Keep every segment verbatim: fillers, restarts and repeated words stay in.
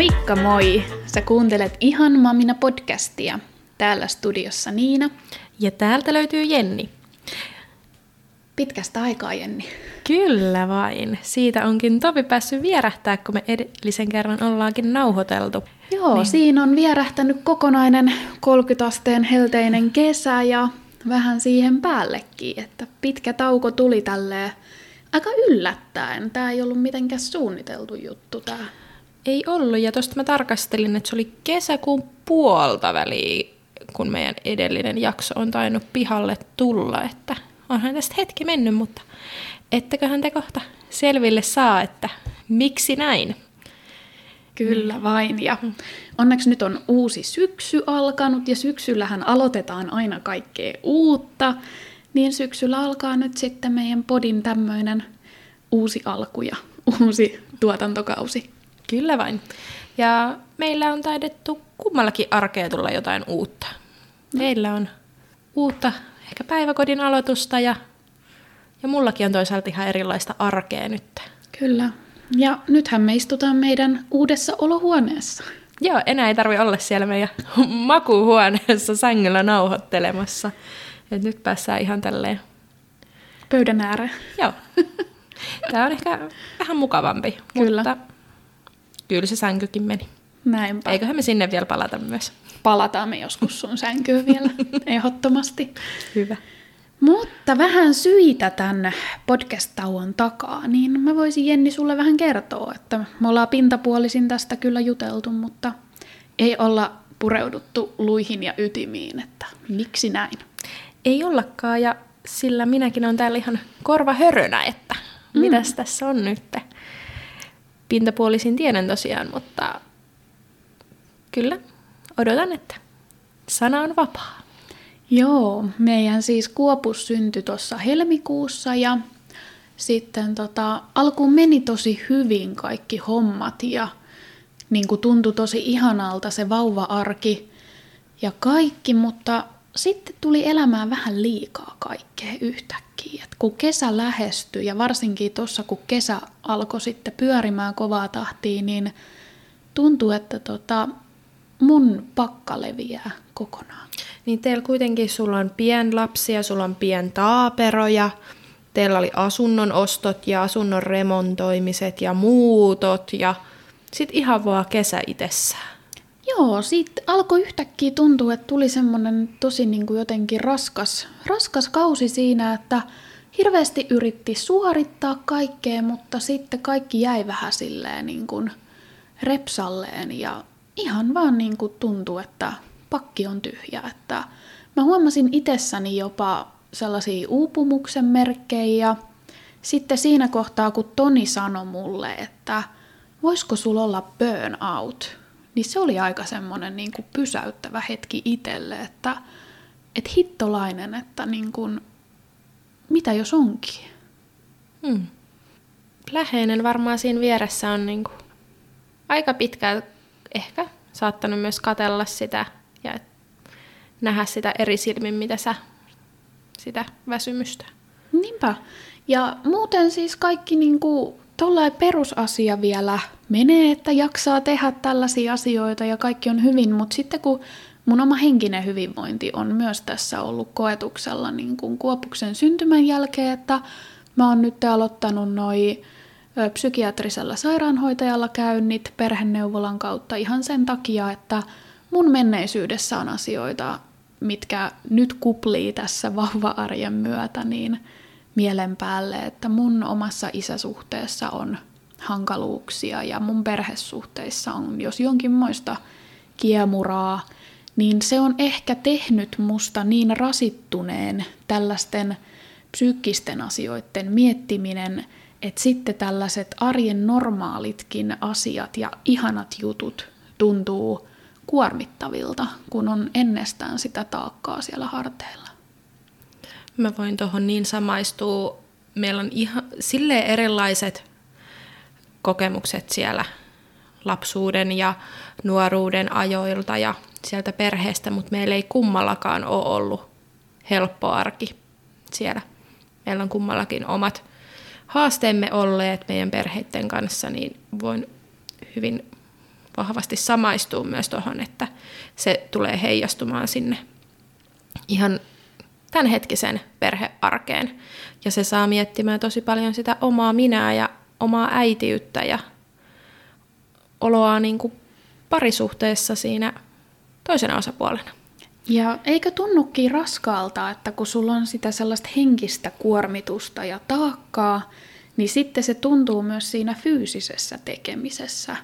Moikka moi! Sä kuuntelet Ihan Mamina-podcastia. Täällä studiossa Niina. Ja täältä löytyy Jenni. Pitkästä aikaa, Jenni. Kyllä vain. Siitä onkin tovi päässyt vierähtää, kun me edellisen kerran ollaankin nauhoiteltu. Joo, niin. Siinä on vierähtänyt kokonainen kolmekymmentä asteen helteinen kesä ja vähän siihen päällekin, että pitkä tauko tuli tälleen aika yllättäen. Tää ei ollut mitenkään suunniteltu juttu tää. Ei ollut, ja tosta mä tarkastelin, että se oli kesäkuun puolta väliin, kun meidän edellinen jakso on tainnut pihalle tulla, että onhan tästä hetki mennyt, mutta etteköhän te kohta selville saa, että miksi näin? Kyllä vain, ja onneksi nyt on uusi syksy alkanut, ja syksyllähän aloitetaan aina kaikkea uutta, niin syksyllä alkaa nyt sitten meidän podin tämmöinen uusi alku ja uusi tuotantokausi. Kyllä vain. Ja meillä on taidettu kummallakin arkea tulla jotain uutta. Meillä on uutta ehkä päiväkodin aloitusta ja, ja mullakin on toisaalta ihan erilaista arkea nyt. Kyllä. Ja nythän me istutaan meidän uudessa olohuoneessa. Joo, enää ei tarvitse olla siellä meidän makuuhuoneessa sängyllä nauhoittelemassa. Et nyt päästään ihan tälleen pöydän ääreen. Joo. Tämä on ehkä vähän mukavampi. Kyllä. Mutta kyllä se sänkykin meni. Näinpä. Eiköhän me sinne vielä palata myös. Palataan me joskus sun sänkyyn vielä, ehdottomasti. Hyvä. Mutta vähän syitä tämän podcast-tauon takaa, niin mä voisin Jenni sulle vähän kertoa, että me ollaan pintapuolisin tästä kyllä juteltu, mutta ei olla pureuduttu luihin ja ytimiin, että miksi näin? Ei ollakaan, ja sillä minäkin olen täällä ihan korvahörönä, että mm. mitäs tässä on nyt? Pintapuolisin tiedän tosiaan, mutta kyllä odotan, että sana on vapaa. Joo, meidän siis Kuopus syntyi tuossa helmikuussa ja sitten tota, alkuun meni tosi hyvin kaikki hommat ja niin kuin tuntui tosi ihanalta se vauva-arki ja kaikki, mutta sitten tuli elämään vähän liikaa kaikkea yhtäkkiä. Et kun kesä lähestyi ja varsinkin tuossa kun kesä alkoi sitten pyörimään kovaa tahtia, niin tuntui, että tota, mun pakka leviää kokonaan. Niin teillä kuitenkin, sulla on pienlapsia, sulla on pientaaperoja, teillä oli asunnon ostot ja asunnon remontoimiset ja muutot ja sitten ihan vaan kesä itsessään. Joo, siitä alkoi yhtäkkiä tuntua, että tuli semmoinen tosi niin kuin jotenkin raskas, raskas kausi siinä, että hirveästi yritti suorittaa kaikkea, mutta sitten kaikki jäi vähän silleen niin kuin repsalleen ja ihan vaan niin kuin tuntui, että pakki on tyhjä. Että mä huomasin itsessäni jopa sellaisia uupumuksen merkkejä ja sitten siinä kohtaa, kun Toni sanoi mulle, että voisiko sulla olla burnout, niin se oli aika semmoinen niin kuin pysäyttävä hetki itselle, että et hittolainen, että niin kuin, mitä jos onkin? Hmm. Läheinen varmaan siinä vieressä on niin kuin aika pitkään ehkä saattanut myös katsella sitä ja nähdä sitä eri silmin, mitä sä sitä väsymystä. Niinpä. Ja muuten siis kaikki niin kuin tollainen perusasia vielä menee, että jaksaa tehdä tällaisia asioita ja kaikki on hyvin, mutta sitten kun mun oma henkinen hyvinvointi on myös tässä ollut koetuksella niin kuin Kuopuksen syntymän jälkeen, että mä oon nyt aloittanut noi psykiatrisella sairaanhoitajalla käynnit perheneuvolan kautta ihan sen takia, että mun menneisyydessä on asioita, mitkä nyt kuplii tässä vauva-arjen myötä, niin mielen päälle, että mun omassa isäsuhteessa on hankaluuksia ja mun perhesuhteissa on jos jonkinmoista kiemuraa, niin se on ehkä tehnyt musta niin rasittuneen tällaisten psyykkisten asioiden miettiminen, että sitten tällaiset arjen normaalitkin asiat ja ihanat jutut tuntuu kuormittavilta, kun on ennestään sitä taakkaa siellä harteilla. Mä voin tuohon niin samaistua. Meillä on ihan silleen erilaiset kokemukset siellä lapsuuden ja nuoruuden ajoilta ja sieltä perheestä, mutta meillä ei kummallakaan ole ollut helppo arki siellä. Meillä on kummallakin omat haasteemme olleet meidän perheiden kanssa, niin voin hyvin vahvasti samaistuu myös tuohon, että se tulee heijastumaan sinne ihan tämänhetkisen perhearkeen. Ja se saa miettimään tosi paljon sitä omaa minää ja omaa äitiyttä ja oloa niin kuin parisuhteessa siinä toisena osapuolena. Ja eikö tunnukin raskaalta, että kun sulla on sitä sellaista henkistä kuormitusta ja taakkaa, niin sitten se tuntuu myös siinä fyysisessä tekemisessä.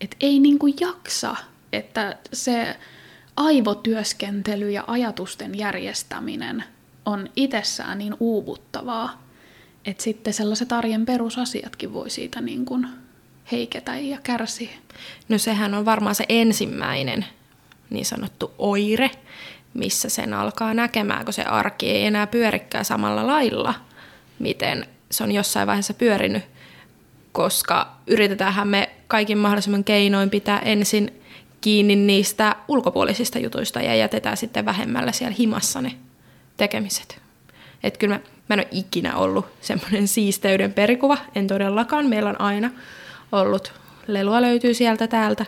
Että ei niin kuin jaksa, että se aivotyöskentely ja ajatusten järjestäminen on itsessään niin uuvuttavaa, että sitten sellaiset arjen perusasiatkin voi siitä niin kuin heiketä ja kärsiä. No sehän on varmaan se ensimmäinen niin sanottu oire, missä sen alkaa näkemään, kun se arki ei enää pyörikään samalla lailla, miten se on jossain vaiheessa pyörinyt, koska yritetäänhän me kaikin mahdollisimman keinoin pitää ensin kiinni niistä ulkopuolisista jutuista ja jätetään sitten vähemmällä siellä himassa ne tekemiset. Että kyllä mä, mä en ole ikinä ollut semmoinen siisteyden perikuva, en todellakaan, meillä on aina ollut, lelua löytyy sieltä täältä.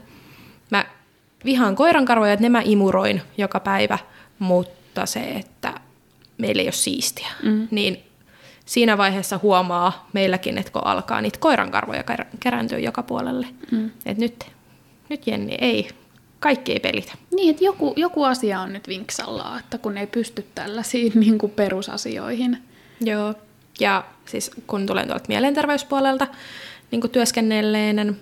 Mä vihaan koirankarvoja, että ne mä imuroin joka päivä, mutta se, että meillä ei ole siistiä, mm. niin siinä vaiheessa huomaa meilläkin, että kun alkaa niitä koirankarvoja kerääntyä joka puolelle, mm. että nyt, nyt Jenni ei, kaikki ei pelitä. Niin, että joku, joku asia on nyt vinksallaan, että kun ei pysty tällaisiin niin kuin perusasioihin. Joo, ja siis kun tulen tuolta mielenterveyspuolelta niin kuin työskennelleenä,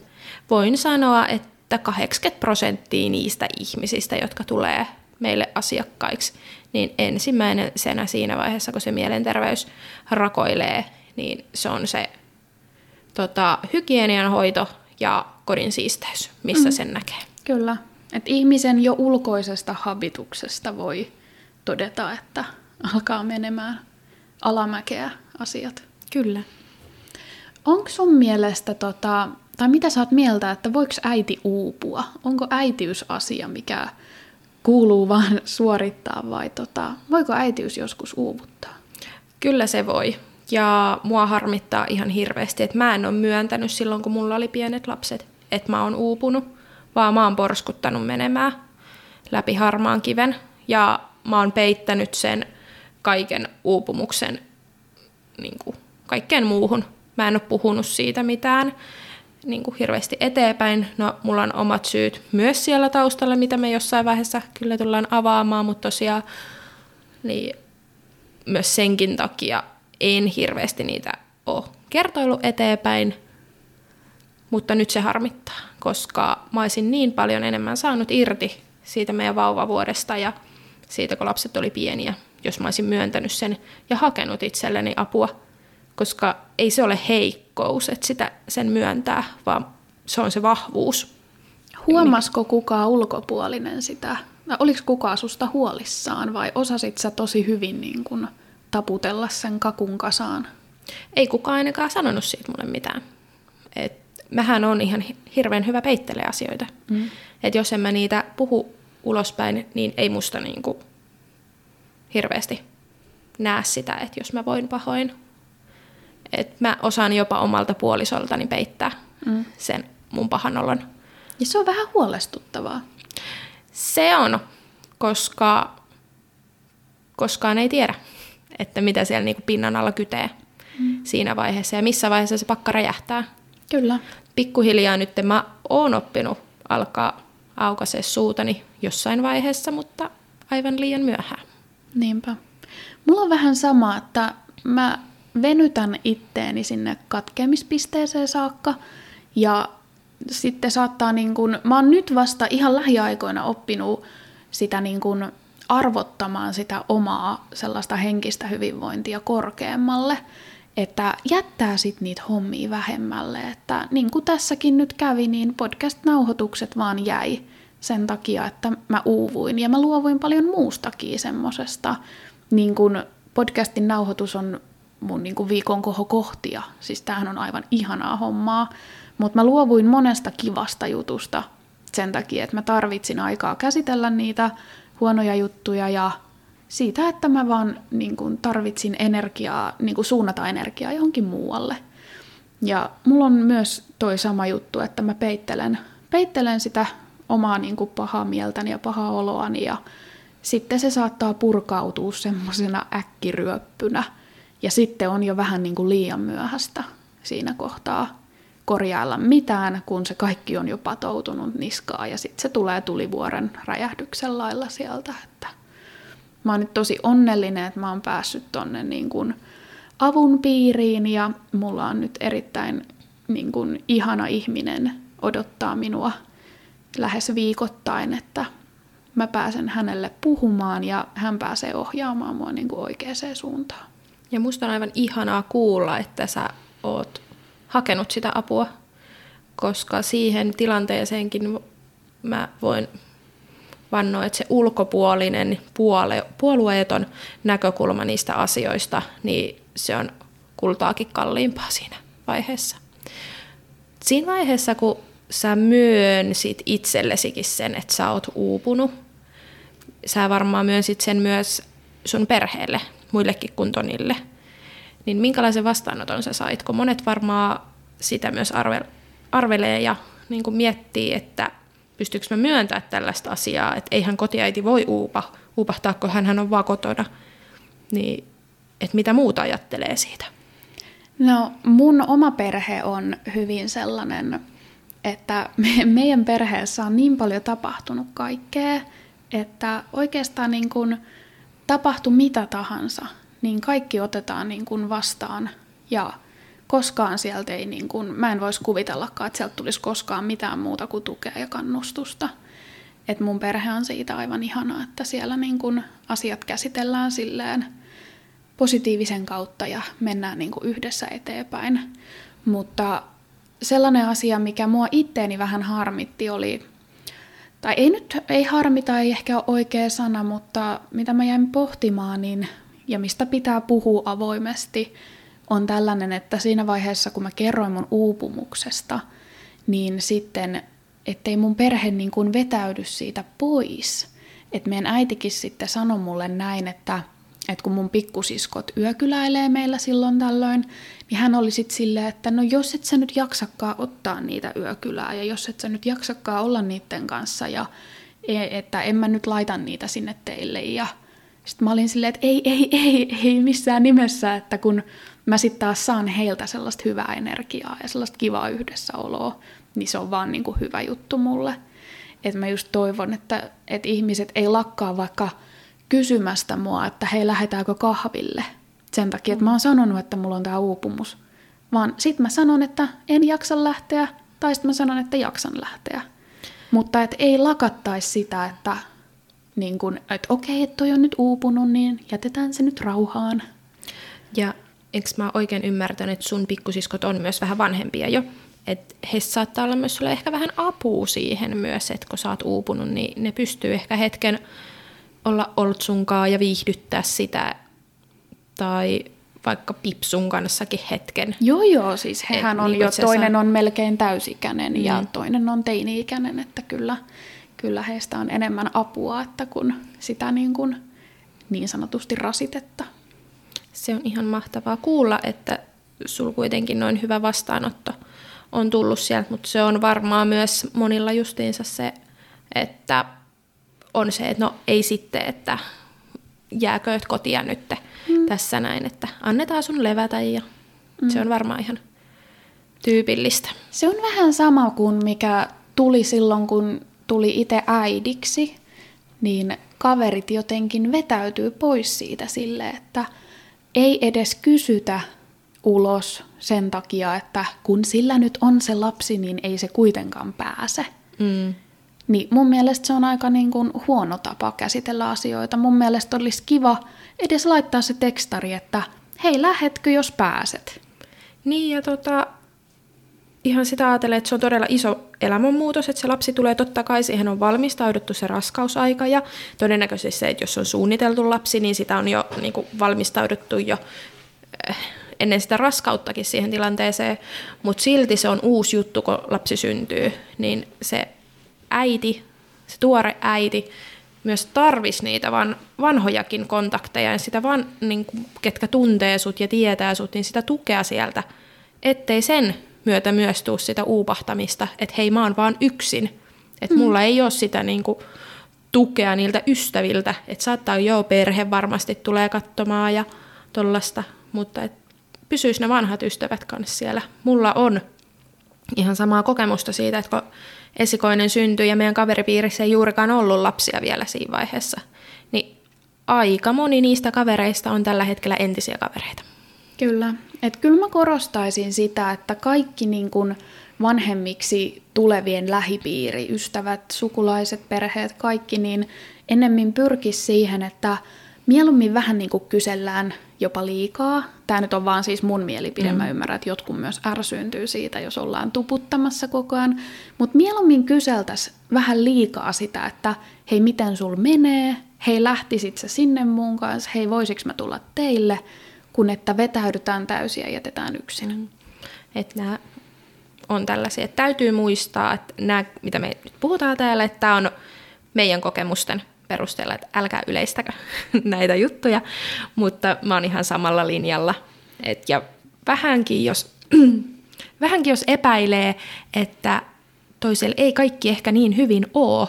voin sanoa, että että kahdeksankymmentä prosenttia niistä ihmisistä, jotka tulee meille asiakkaiksi, niin ensimmäisenä siinä vaiheessa, kun se mielenterveys rakoilee, niin se on se tota, hygienianhoito ja kodin siisteys, missä mm. sen näkee. Kyllä. Et ihmisen jo ulkoisesta habituksesta voi todeta, että alkaa menemään alamäkeä asiat. Kyllä. Onko sun mielestä... Tota, Tai mitä sä oot mieltä, että voiko äiti uupua? Onko äitiysasia, mikä kuuluu vaan suorittaa vai tota, voiko äitiys joskus uuvuttaa? Kyllä se voi. Ja mua harmittaa ihan hirveästi, että mä en ole myöntänyt silloin, kun mulla oli pienet lapset, että mä oon uupunut, vaan mä oon porskuttanut menemään läpi harmaan kiven. Ja mä oon peittänyt sen kaiken uupumuksen niin kuin kaikkeen muuhun. Mä en ole puhunut siitä mitään. Niin kuin hirveästi eteenpäin. No, mulla on omat syyt myös siellä taustalla, mitä me jossain vaiheessa kyllä tullaan avaamaan, mutta tosiaan niin myös senkin takia en hirveästi niitä ole kertoillut eteenpäin, mutta nyt se harmittaa, koska mä olisin niin paljon enemmän saanut irti siitä meidän vauvavuodesta ja siitä, kun lapset oli pieniä, jos mä olisin myöntänyt sen ja hakenut itselleni apua, koska ei se ole heikkous, että sitä sen myöntää, vaan se on se vahvuus. Huomasiko kukaan ulkopuolinen sitä? Oliko kukaan susta huolissaan vai osasit sä tosi hyvin niin kun taputella sen kakun kasaan? Ei kukaan ainakaan sanonut siitä mulle mitään. Et mähän on ihan hirveän hyvä peittelee asioita. Mm. Et jos en mä niitä puhu ulospäin, niin ei musta niinku hirveästi näe sitä, että jos mä voin pahoin. Että mä osaan jopa omalta puolisoltani peittää mm. sen mun pahan olon. Ja se on vähän huolestuttavaa. Se on, koska koskaan ei tiedä, että mitä siellä niinku pinnan alla kytee mm. siinä vaiheessa ja missä vaiheessa se pakka räjähtää. Kyllä. Pikkuhiljaa nyt mä oon oppinut alkaa aukaisee suutani jossain vaiheessa, mutta aivan liian myöhään. Niinpä. Mulla on vähän sama, että mä... venytän itteeni sinne katkeamispisteeseen saakka ja sitten saattaa niin kuin, mä oon nyt vasta ihan lähiaikoina oppinut sitä niin kuin arvottamaan sitä omaa sellaista henkistä hyvinvointia korkeammalle, että jättää sit niitä hommia vähemmälle, että niin kuin tässäkin nyt kävi, niin podcast-nauhoitukset vaan jäi sen takia, että mä uuvuin ja mä luovuin paljon muustakin semmosesta, niin kuin podcastin nauhoitus on mun niin kuin viikon kohokohtia. Siis tämähän on aivan ihanaa hommaa. Mutta mä luovuin monesta kivasta jutusta sen takia, että mä tarvitsin aikaa käsitellä niitä huonoja juttuja ja siitä, että mä vaan niin kuin tarvitsin energiaa, niin kuin suunnata energiaa johonkin muualle. Ja mulla on myös toi sama juttu, että mä peittelen peittelen sitä omaa niin kuin pahaa mieltäni ja pahaa oloani, ja sitten se saattaa purkautua semmoisena äkkiryöppynä, ja sitten on jo vähän niin kuin liian myöhäistä siinä kohtaa korjailla mitään, kun se kaikki on jo patoutunut niskaan, ja sitten se tulee tulivuoren räjähdyksen lailla sieltä. Että mä oon nyt tosi onnellinen, että mä oon päässyt tonne niin kuin avun piiriin, ja mulla on nyt erittäin niin kuin ihana ihminen odottaa minua lähes viikoittain, että mä pääsen hänelle puhumaan ja hän pääsee ohjaamaan mua niin kuin oikeaan suuntaan. Ja musta on aivan ihanaa kuulla, että sä oot hakenut sitä apua, koska siihen tilanteeseenkin mä voin vannoa, että se ulkopuolinen puole, puolueeton näkökulma niistä asioista, niin se on kultaakin kalliimpaa siinä vaiheessa. Siinä vaiheessa, kun sä myönsit itsellesikin sen, että sä oot uupunut, sä varmaan myönsit sen myös sun perheelle, muillekin kuin Tonille. Niin minkälaisen vastaanoton sä sait, kun monet varmaan sitä myös arve- arvelee ja niin kuin miettii, että pystyykö mä myöntämään tällaista asiaa, että eihän kotiäiti voi uupa, uupahtaa, kun hänhän on vaan kotona. Niin, että mitä muuta ajattelee siitä? No mun oma perhe on hyvin sellainen, että me, meidän perheessä on niin paljon tapahtunut kaikkea, että oikeastaan niin kun tapahtui mitä tahansa, niin kaikki otetaan niin kun vastaan ja koskaan sieltä ei, niin kun, mä en voisi kuvitellakaan, että sieltä tulisi koskaan mitään muuta kuin tukea ja kannustusta. Et mun perhe on siitä aivan ihanaa, että siellä niin kun asiat käsitellään silleen positiivisen kautta ja mennään niin kun yhdessä eteenpäin, mutta sellainen asia, mikä mua itteeni vähän harmitti oli, tai ei nyt, ei harmita, ei ehkä ole oikea sana, mutta mitä mä jäin pohtimaan, niin, ja mistä pitää puhua avoimesti, on tällainen, että siinä vaiheessa, kun mä kerroin mun uupumuksesta, niin sitten, ettei mun perhe niin kuin vetäydy siitä pois. Että meidän äitikin sitten sanoi mulle näin, että, että kun mun pikkusiskot yökyläilee meillä silloin tällöin, niin hän oli sitten silleen, että no jos et sä nyt jaksakaan ottaa niitä yökylää ja jos et sä nyt jaksakaan olla niiden kanssa ja että en mä nyt laita niitä sinne teille. Ja sitten mä olin silleen, että ei, ei, ei, ei missään nimessä, että kun mä sitten taas saan heiltä sellaista hyvää energiaa ja sellaista kivaa yhdessäoloa, niin se on vaan niin kuin hyvä juttu mulle. Että mä just toivon, että, että ihmiset ei lakkaa vaikka kysymästä mua, että hei, lähdetäänkö kahville. Sen takia, että mä oon sanonut, että mulla on tää uupumus. Vaan sit mä sanon, että en jaksa lähteä, tai sit mä sanon, että jaksan lähteä. Mutta et ei lakattaisi sitä, että niin kun, et okei, että toi on nyt uupunut, niin jätetään se nyt rauhaan. Ja eikö mä oikein ymmärtänyt, että sun pikkusiskot on myös vähän vanhempia jo? Että heistä saattaa olla myös sulle ehkä vähän apua siihen myös, että kun sä oot uupunut, niin ne pystyy ehkä hetken olla ollut sunkaan ja viihdyttää sitä, tai vaikka Pipsun kanssakin hetken. Joo, joo, siis hehän Et, on niin jo, toinen saa... on melkein täysikäinen mm. ja toinen on teini-ikäinen, että kyllä, kyllä heistä on enemmän apua, että kun sitä niin, kuin, niin sanotusti rasitetta. Se on ihan mahtavaa kuulla, että sulla kuitenkin noin hyvä vastaanotto on tullut sieltä, mutta se on varmaan myös monilla justiinsa se, että on se, että no ei sitten, että jääkö kotia nyt mm. tässä näin, että annetaan sun levätä ja mm. se on varmaan ihan tyypillistä. Se on vähän sama kuin mikä tuli silloin, kun tuli itse äidiksi, niin kaverit jotenkin vetäytyy pois siitä sille, että ei edes kysytä ulos sen takia, että kun sillä nyt on se lapsi, niin ei se kuitenkaan pääse. Mm. Niin mun mielestä se on aika niin kuin huono tapa käsitellä asioita. Mun mielestä olisi kiva edes laittaa se tekstari, että hei, lähetkö, jos pääset? Niin, ja tota, ihan sitä ajatellen, että se on todella iso elämänmuutos, että se lapsi tulee totta kai, siihen on valmistauduttu se raskausaika, ja todennäköisesti se, että jos on suunniteltu lapsi, niin sitä on jo niin kuin valmistauduttu jo ennen sitä raskauttakin siihen tilanteeseen, mutta silti se on uusi juttu, kun lapsi syntyy, niin se äiti, se tuore äiti, myös tarvisi niitä van, vanhojakin kontakteja ja sitä vaan, niin kuin, ketkä tuntee sut ja tietää sut, niin sitä tukea sieltä, ettei sen myötä myös tuu sitä uupahtamista, että hei, mä oon vaan yksin, että mm. mulla ei ole sitä niinku tukea niiltä ystäviltä, että saattaa joo, perhe varmasti tulee katsomaan ja tollaista, mutta et pysyis ne vanhat ystävät kanssa siellä. Mulla on ihan samaa kokemusta siitä, että kun esikoinen syntyi ja meidän kaveripiirissä ei juurikaan ollut lapsia vielä siinä vaiheessa, niin aika moni niistä kavereista on tällä hetkellä entisiä kavereita. Kyllä. Et kyllä mä korostaisin sitä, että kaikki niin kun vanhemmiksi tulevien lähipiiri, ystävät, sukulaiset, perheet, kaikki, niin ennemmin pyrkisi siihen, että mieluummin vähän niin kuin kysellään jopa liikaa. Tämä nyt on vaan siis mun mielipide, mm. mä ymmärrän, että jotkut myös ärsyyntyy siitä, jos ollaan tuputtamassa koko ajan. Mutta mieluummin kyseltäisiin vähän liikaa sitä, että hei, miten sul menee, hei, lähtisit sä sinne mun kanssa, hei, voisiks mä tulla teille, kun että vetäydytään täysin ja jätetään yksin. Mm. Että nämä on tällaisia, että täytyy muistaa, että nämä, mitä me nyt puhutaan täällä, että tämä on meidän kokemusten perusteella, että älkää yleistäkö näitä juttuja, mutta mä oon ihan samalla linjalla. Et ja vähänkin jos, vähänkin jos epäilee, että toisella ei kaikki ehkä niin hyvin oo,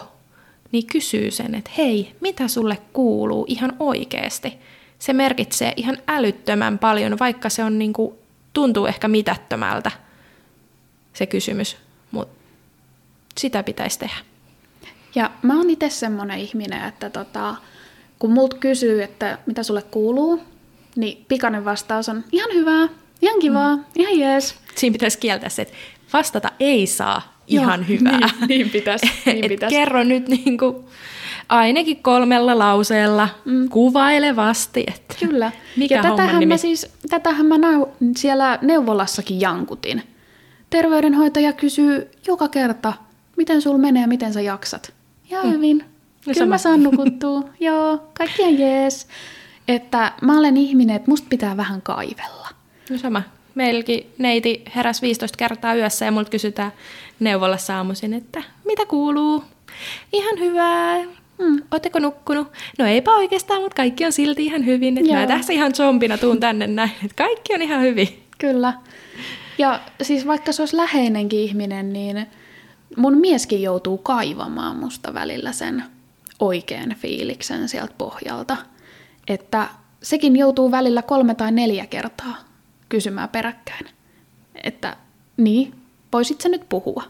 niin kysyy sen, että hei, mitä sulle kuuluu ihan oikeasti? Se merkitsee ihan älyttömän paljon, vaikka se on niin kuin, tuntuu ehkä mitättömältä se kysymys, mutta sitä pitäisi tehdä. Ja mä oon itse semmoinen ihminen, että tota, kun multa kysyy, että mitä sulle kuuluu, niin pikainen vastaus on ihan hyvää, ihan kivaa, mm. ihan jees. Siinä pitäisi kieltää se, että vastata ei saa ihan Joo, hyvää. Niin, niin pitäisi. Niin pitäis. Kerro nyt niin kuin ainakin kolmella lauseella mm. kuvailevasti, että Kyllä. mikä ja homman tätähän nimi. Mä siis, tätähän mä nau, siellä neuvolassakin jankutin. Terveydenhoitaja kysyy joka kerta, miten sul menee ja miten sä jaksat. Jaa hyvin. No, kyllä mä saan nukuttua. Joo, kaikki on jees. Että mä olen ihminen, että musta pitää vähän kaivella. No sama. Meilläkin neiti heräsi viisitoista kertaa yössä ja multa kysytään neuvolassa aamuisin, että mitä kuuluu? Ihan hyvää. Mm. Ootteko nukkunut? No eipä oikeastaan, mutta kaikki on silti ihan hyvin. Että mä tässä ihan zombina tuun tänne näin. Että kaikki on ihan hyvin. Kyllä. Ja siis vaikka se olisi läheinenkin ihminen, niin mun mieskin joutuu kaivamaan musta välillä sen oikean fiiliksen sieltä pohjalta. Että sekin joutuu välillä kolme tai neljä kertaa kysymään peräkkäin. Että niin, voisit sä nyt puhua?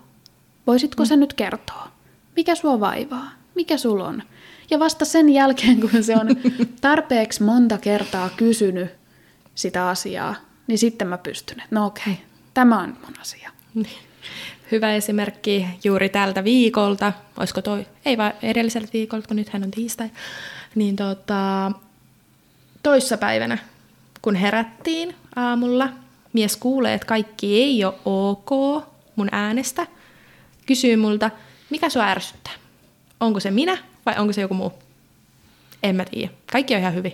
Voisitko mm. sä nyt kertoa? Mikä sua vaivaa? Mikä sulla on? Ja vasta sen jälkeen, kun se on tarpeeksi monta kertaa kysynyt sitä asiaa, niin sitten mä pystyn, että no okei, tämä on mun asia. Hyvä esimerkki juuri tältä viikolta, olisiko toi, ei vaan edelliseltä viikolta, kun nythän on tiistai, niin tota, toissapäivänä, kun herättiin aamulla, mies kuulee, että kaikki ei ole ok mun äänestä, kysyy multa, mikä sua ärsyttää? Onko se minä vai onko se joku muu? En mä tiedä, kaikki on ihan hyvin.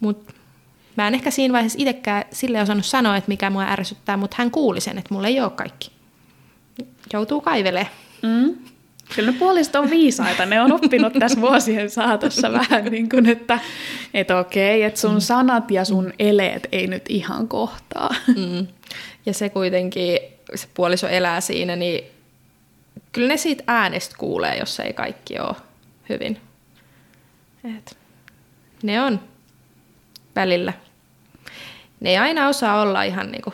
Mut mä en ehkä siinä vaiheessa itsekään sille osannut sanoa, että mikä mua ärsyttää, mutta hän kuuli sen, että mulla ei ole kaikki. Joutuu kaivelemaan. Mm. Kyllä ne puoliset on viisaita. Ne on oppinut tässä vuosien saatossa vähän niin kuin, että et okei, että sun sanat ja sun eleet ei nyt ihan kohtaa. Mm. Ja se kuitenkin, se puoliso elää siinä, niin kyllä ne siitä äänestä kuulee, jos ei kaikki ole hyvin. Et ne on välillä. Ne ei aina osaa olla ihan niinku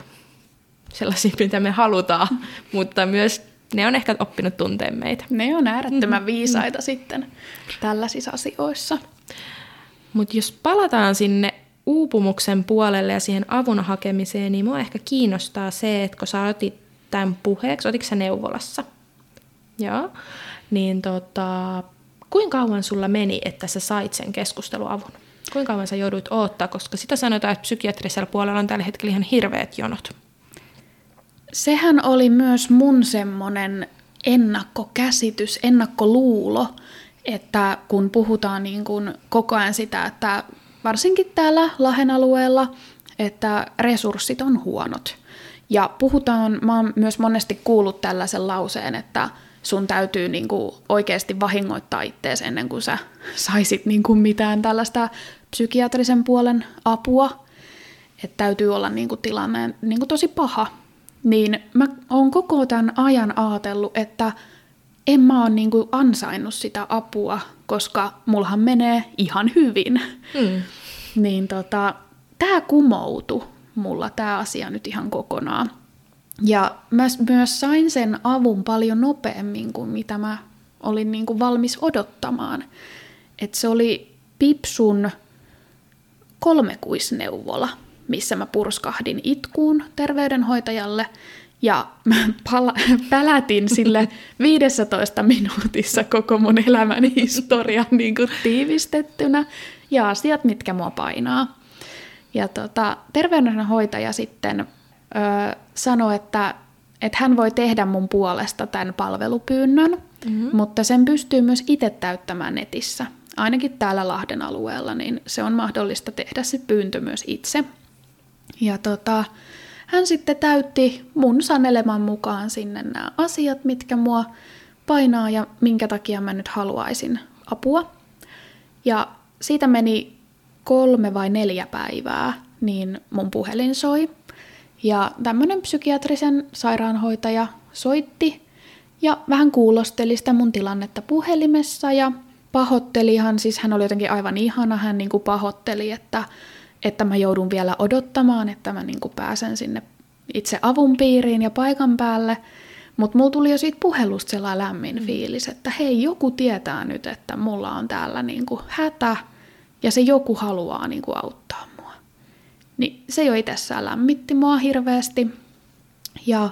sellaisia, mitä me halutaan, mutta myös ne on ehkä oppinut tuntea meitä. Ne on äärettömän viisaita mm-hmm. sitten tällaisissa asioissa. Mutta jos palataan sinne uupumuksen puolelle ja siihen avun hakemiseen, niin mua ehkä kiinnostaa se, että kun sä otit tämän puheeksi, otitko sä neuvolassa? Joo. Niin tota, kuinka kauan sulla meni, että sä sait sen keskusteluavun? Kuinka kauan sä jouduit odottaa, koska sitä sanotaan, että psykiatrisella puolella on tällä hetkellä ihan hirveät jonot. Sehän oli myös mun semmoinen ennakkokäsitys, ennakkoluulo, että kun puhutaan niin kuin koko ajan sitä, että varsinkin täällä Lahden alueella, että resurssit on huonot. Ja puhutaan, mä oon myös monesti kuullut tällaisen lauseen, että sun täytyy niinku oikeasti vahingoittaa ittees ennen kuin sä saisit niinku mitään tällaista psykiatrisen puolen apua. että täytyy olla niin kuin tilanne niin kuin tosi paha, niin mä oon koko tämän ajan ajatellut, että en mä ole niin kuin ansainnut sitä apua, koska mulhan menee ihan hyvin. Mm. Niin tota, tää kumoutui mulla tää asia nyt ihan kokonaan. Ja mä myös sain sen avun paljon nopeammin kuin mitä mä olin niin kuin valmis odottamaan. Et se oli Pipsun kolmekuisneuvola, missä mä purskahdin itkuun terveydenhoitajalle ja mä pala- pälätin sille viisitoista minuutissa koko mun elämän historian niin kuin tiivistettynä ja asiat, mitkä mua painaa. Ja tota, terveydenhoitaja sitten öö, sanoi, että et hän voi tehdä mun puolesta tämän palvelupyynnön, mm-hmm. mutta sen pystyy myös itse täyttämään netissä. Ainakin täällä Lahden alueella, niin se on mahdollista tehdä se pyyntö myös itse. Ja tota, hän sitten täytti mun saneleman mukaan sinne nämä asiat, mitkä mua painaa ja minkä takia mä nyt haluaisin apua. Ja siitä meni kolme vai neljä päivää, niin mun puhelin soi. Ja tämmönen psykiatrisen sairaanhoitaja soitti ja vähän kuulosteli sitä mun tilannetta puhelimessa ja pahoitteli hän, siis hän oli jotenkin aivan ihana, hän niin kuin pahoitteli, että, että mä joudun vielä odottamaan, että mä niin kuin pääsen sinne itse avun piiriin ja paikan päälle. Mutta mulla tuli jo siitä puhelusta sellainen lämmin mm. fiilis, että hei, joku tietää nyt, että mulla on täällä niin kuin hätä ja se joku haluaa niin kuin auttaa mua. Niin se jo itsessään lämmitti mua hirveästi ja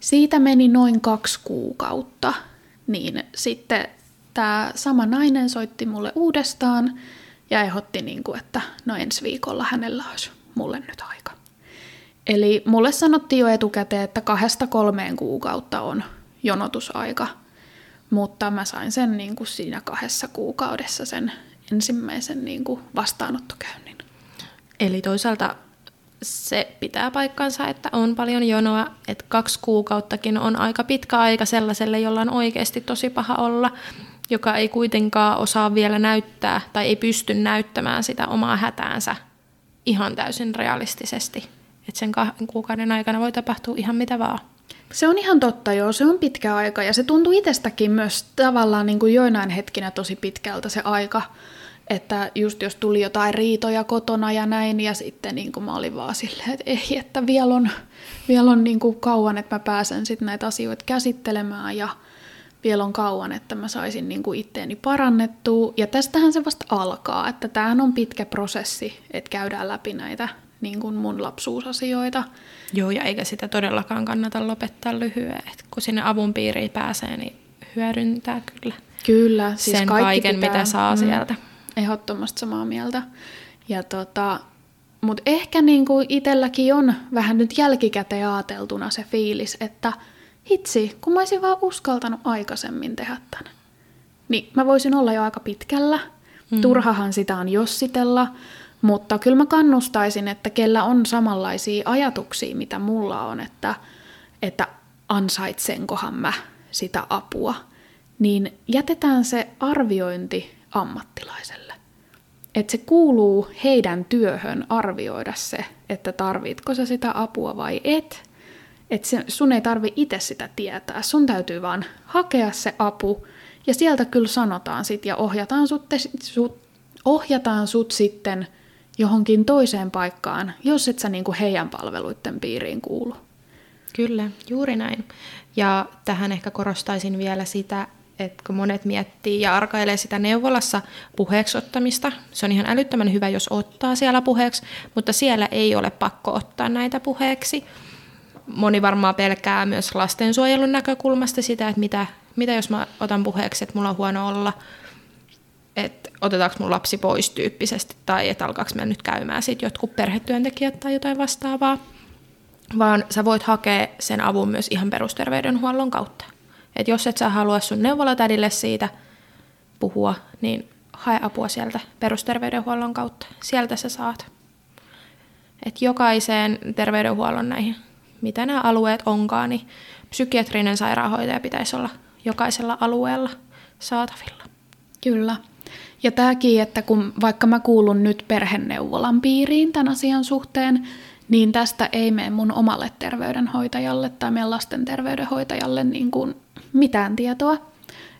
siitä meni noin kaksi kuukautta, niin sitten tämä sama nainen soitti mulle uudestaan ja ehdotti, niin kuin, että no ensi viikolla hänellä olisi mulle nyt aika. Eli mulle sanottiin jo etukäteen, että kahdesta kolmeen kuukautta on jonotusaika, mutta mä sain sen niin kuin siinä kahdessa kuukaudessa sen ensimmäisen niin kuin vastaanottokäynnin. Eli toisaalta se pitää paikkansa, että on paljon jonoa, että kaksi kuukauttakin on aika pitkä aika sellaiselle, jolla on oikeasti tosi paha olla, joka ei kuitenkaan osaa vielä näyttää tai ei pysty näyttämään sitä omaa hätäänsä ihan täysin realistisesti. Että sen kahden kuukauden aikana voi tapahtua ihan mitä vaan. Se on ihan totta, joo. Se on pitkä aika ja se tuntuu itsestäkin myös tavallaan niin kuin joinain hetkinä tosi pitkältä se aika. Että just jos tuli jotain riitoja kotona ja näin, ja sitten niin mä olin vaan silleen, että ei, että vielä on, vielä on niin kauan, että mä pääsen sit näitä asioita käsittelemään, ja vielä on kauan, että mä saisin niin itteeni parannettua. Ja tästähän se vasta alkaa, että tämähän on pitkä prosessi, että käydään läpi näitä niin mun lapsuusasioita. Joo, ja eikä sitä todellakaan kannata lopettaa lyhyen, että kun sinne avun piiriin pääsee, niin hyödyntää kyllä, kyllä siis sen kaiken, pitää, mitä saa mm. sieltä. Ehdottomasti samaa mieltä. Ja tota, mut ehkä niinku itselläkin on vähän nyt jälkikäteen ajateltuna se fiilis, että hitsi, kun mä olisin vaan uskaltanut aikaisemmin tehdä tän. Niin mä voisin olla jo aika pitkällä. Mm. Turhahan sitä on jossitella, mutta kyllä mä kannustaisin, että kellä on samanlaisia ajatuksia, mitä mulla on, että, että ansaitsenkohan mä sitä apua, niin jätetään se arviointi ammattilaiselle. Että se kuuluu heidän työhön arvioida se, että tarvitko sä sitä apua vai et. Että sun ei tarvi itse sitä tietää, sun täytyy vaan hakea se apu ja sieltä kyllä sanotaan sit ja ohjataan sut, te, sut, ohjataan sut sitten johonkin toiseen paikkaan, jos et sä niinku heidän palveluiden piiriin kuulu. Kyllä, juuri näin. Ja tähän ehkä korostaisin vielä sitä, että kun monet miettii ja arkailee sitä neuvolassa puheeksi ottamista, se on ihan älyttömän hyvä, jos ottaa siellä puheeksi, mutta siellä ei ole pakko ottaa näitä puheeksi. Moni varmaan pelkää myös lastensuojelun näkökulmasta sitä, että mitä, mitä jos mä otan puheeksi, että mulla on huono olla, että otetaanko mun lapsi pois tyyppisesti, tai että alkaako mä nyt käymään sitten jotkut perhetyöntekijät tai jotain vastaavaa, vaan sä voit hakea sen avun myös ihan perusterveydenhuollon kautta. Että jos et sä halua sun neuvolatädille siitä puhua, niin hae apua sieltä perusterveydenhuollon kautta. Sieltä sä saat. Että jokaiseen terveydenhuollon näihin, mitä nämä alueet onkaan, niin psykiatrinen sairaanhoitaja pitäisi olla jokaisella alueella saatavilla. Kyllä. Ja tämäkin, että kun vaikka mä kuulun nyt perheneuvolan piiriin tämän asian suhteen, niin tästä ei mene mun omalle terveydenhoitajalle tai meidän lasten terveydenhoitajalle niin kuin mitään tietoa.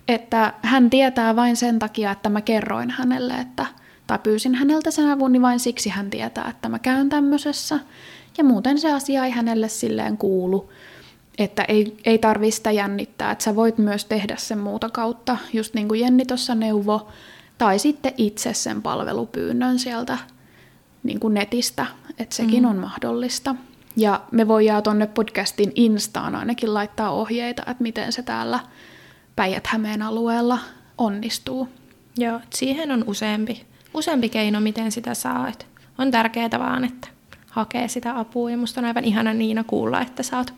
Että hän tietää vain sen takia, että mä kerroin hänelle, että, tai pyysin häneltä sen avun, niin vain siksi hän tietää, että mä käyn tämmöisessä. Ja muuten se asia ei hänelle silleen kuulu, että ei, ei tarvitse sitä jännittää, että sä voit myös tehdä sen muuta kautta, just niin kuin Jenni tuossa neuvo, tai sitten itse sen palvelupyynnön sieltä niin kuin netistä, että sekin mm. on mahdollista. Ja me voidaan tuonne podcastin instaan ainakin laittaa ohjeita, että miten se täällä Päijät-Hämeen alueella onnistuu. Joo, siihen on useampi, useampi keino, miten sitä saa. Et on tärkeää vaan, että hakee sitä apua. Ja musta on aivan ihana Niina kuulla, että sä oot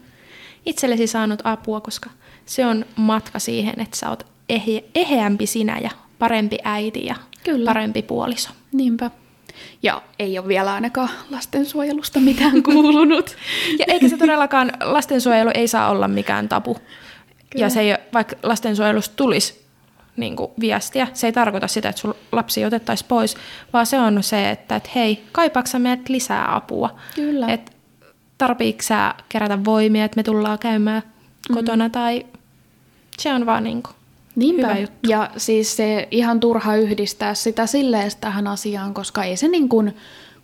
itsellesi saanut apua, koska se on matka siihen, että sä oot ehe, eheämpi sinä ja parempi äiti ja Kyllä. parempi puoliso. Niinpä. Ja ei ole vielä ainakaan lastensuojelusta mitään kuulunut. Ja eikä se todellakaan, lastensuojelu ei saa olla mikään tabu. Kyllä. Ja se ei, vaikka lastensuojelusta tulisi niin kuin viestiä, se ei tarkoita sitä, että sun lapsi otettaisiin pois, vaan se on se, että et hei, kaipaatko sä meidät lisää apua? Kyllä. Että tarviiko sä kerätä voimia, että me tullaan käymään kotona mm-hmm. tai se on vaan niin kuin. Niinpä. Hyvä juttu. Ja siis se ihan turha yhdistää sitä silleen tähän asiaan, koska ei se niin kuin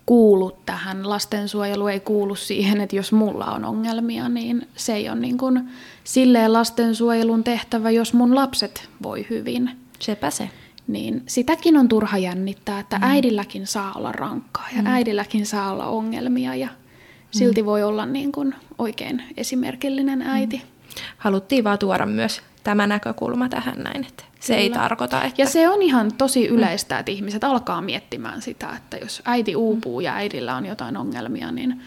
kuulu tähän. Lastensuojelu ei kuulu siihen, että jos mulla on ongelmia, niin se ei ole niin kuin silleen lastensuojelun tehtävä, jos mun lapset voi hyvin. Sepä se. Niin sitäkin on turha jännittää, että mm. äidilläkin saa olla rankkaa ja mm. äidilläkin saa olla ongelmia ja silti mm. voi olla niin kuin oikein esimerkillinen äiti. Mm. Haluttiin vaan tuoda myös tämä näkökulma tähän näin, että se Kyllä. ei tarkoita, että... Ja se on ihan tosi yleistä, että ihmiset alkaa miettimään sitä, että jos äiti uupuu ja äidillä on jotain ongelmia, niin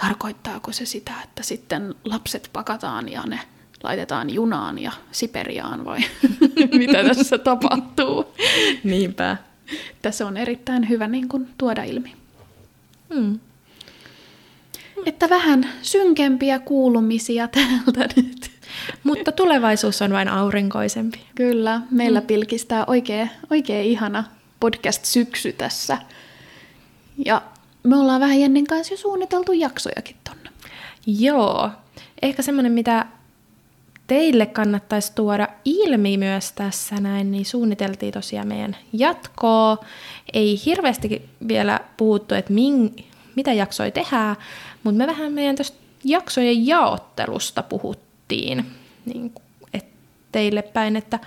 tarkoittaako se sitä, että sitten lapset pakataan ja ne laitetaan junaan ja Siperiaan vai mitä tässä tapahtuu? Niinpä. Tässä on erittäin hyvä niin kuin tuoda ilmi. Hmm. Että vähän synkempiä kuulumisia täältä nyt. Mutta tulevaisuus on vain aurinkoisempi. Kyllä, meillä mm. pilkistää oikein, oikein ihana podcast-syksy tässä. Ja me ollaan vähän Jennin kanssa jo suunniteltu jaksojakin tonne. Joo, ehkä semmoinen, mitä teille kannattaisi tuoda ilmi myös tässä näin, niin suunniteltiin tosiaan meidän jatkoa. Ei hirveästi vielä puhuttu, että min- mitä jaksoja tehdään, mutta me vähän meidän tuosta jaksojen jaottelusta puhuttiin. Niin, et teille päin, että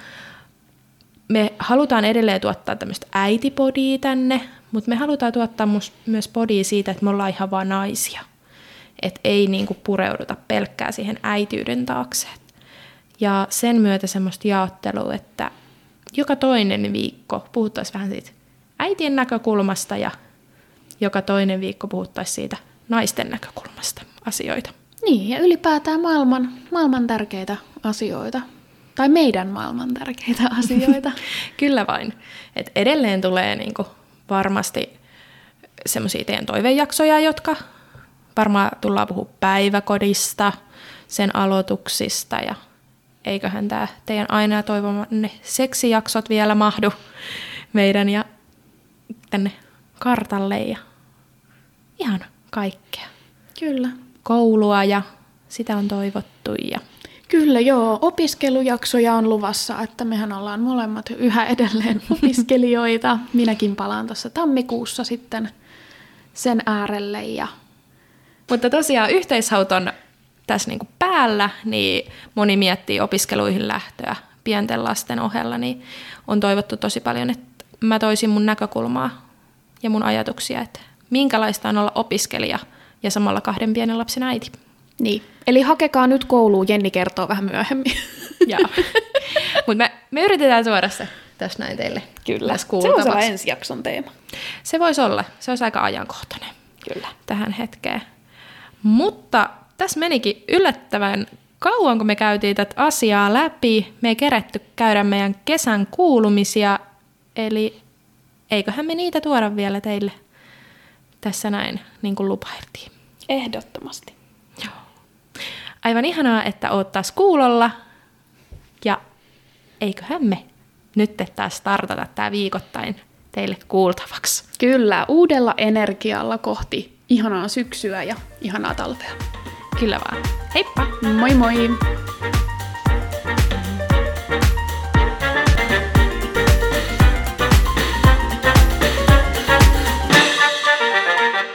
me halutaan edelleen tuottaa tämmöistä äitipodia tänne, mutta me halutaan tuottaa myös podia siitä, että me ollaan ihan vaan naisia. Että ei niinku pureuduta pelkkää siihen äitiyden taakse. Ja sen myötä semmoista jaottelua, että joka toinen viikko puhuttaisiin vähän siitä äitien näkökulmasta ja joka toinen viikko puhuttaisiin siitä naisten näkökulmasta asioita. Niin, ja ylipäätään maailman, maailman tärkeitä asioita, tai meidän maailman tärkeitä asioita. Kyllä vain. Et edelleen tulee niinku varmasti semmoisia teidän toivejaksoja, jotka varmaan tullaan puhua päiväkodista, sen aloituksista, ja eiköhän tämä teidän aina toivomanne seksijaksot vielä mahdu meidän ja tänne kartalle, ja ihan kaikkea. Kyllä. Koulua ja sitä on toivottu. Ja... Kyllä joo, opiskelujaksoja on luvassa, että mehän ollaan molemmat yhä edelleen opiskelijoita. Minäkin palaan tuossa tammikuussa sitten sen äärelle. Ja... Mutta tosiaan yhteishaut on tässä niinku päällä, niin moni miettii opiskeluihin lähtöä pienten lasten ohella, niin on toivottu tosi paljon, että mä toisin mun näkökulmaa ja mun ajatuksia, että minkälaista on olla opiskelija. Ja samalla kahden pienen lapsen äiti. Niin. Eli hakekaa nyt kouluun, Jenni kertoo vähän myöhemmin. Joo. Mutta me, me yritetään tuoda se tässä näin teille. Kyllä. Se voisi olla ensi jakson teema. Se voisi olla. Se olisi aika ajankohtainen. Kyllä. Tähän hetkeen. Mutta tässä menikin yllättävän kauan, kun me käytiin tätä asiaa läpi. Me ei keretty käydä meidän kesän kuulumisia. Eli eiköhän me niitä tuoda vielä teille. Tässä näin, niin kuin lupailtiin. Ehdottomasti. Joo. Aivan ihanaa, että oot taas kuulolla. Ja eiköhän me nyt pitää startata tämä viikoittain teille kuultavaksi. Kyllä, uudella energialla kohti ihanaa syksyä ja ihanaa talvea. Kyllä vaan. Heippa! Moi moi!